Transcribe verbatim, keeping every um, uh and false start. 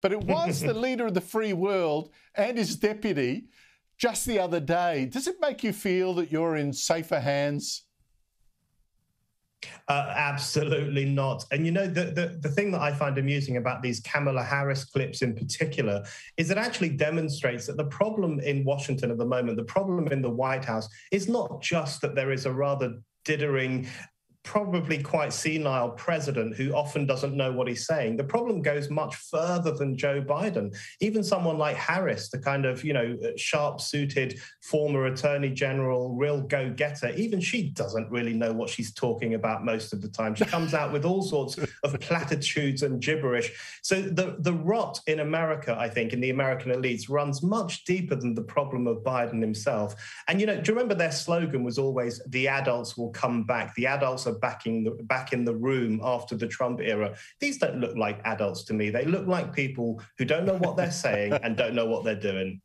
But it was the leader of the free world and his deputy just the other day. Does it make you feel that you're in safer hands? Uh, absolutely not. And, you know, the, the, the thing that I find amusing about these Kamala Harris clips in particular is it actually demonstrates that the problem in Washington at the moment, the problem in the White House, is not just that there is a rather dithering, probably quite senile president who often doesn't know what he's saying. The problem goes much further than Joe Biden. Even someone like Harris, the kind of, you know, sharp-suited former attorney general, real go-getter, even she doesn't really know what she's talking about most of the time. She comes out with all sorts of platitudes and gibberish. So the, the rot in America, I think, in the American elites runs much deeper than the problem of Biden himself. And, you know, do you remember their slogan was always, the adults will come back, the adults are back in, the, back in the room after the Trump era. These don't look like adults to me. They look like people who don't know what they're saying and don't know what they're doing.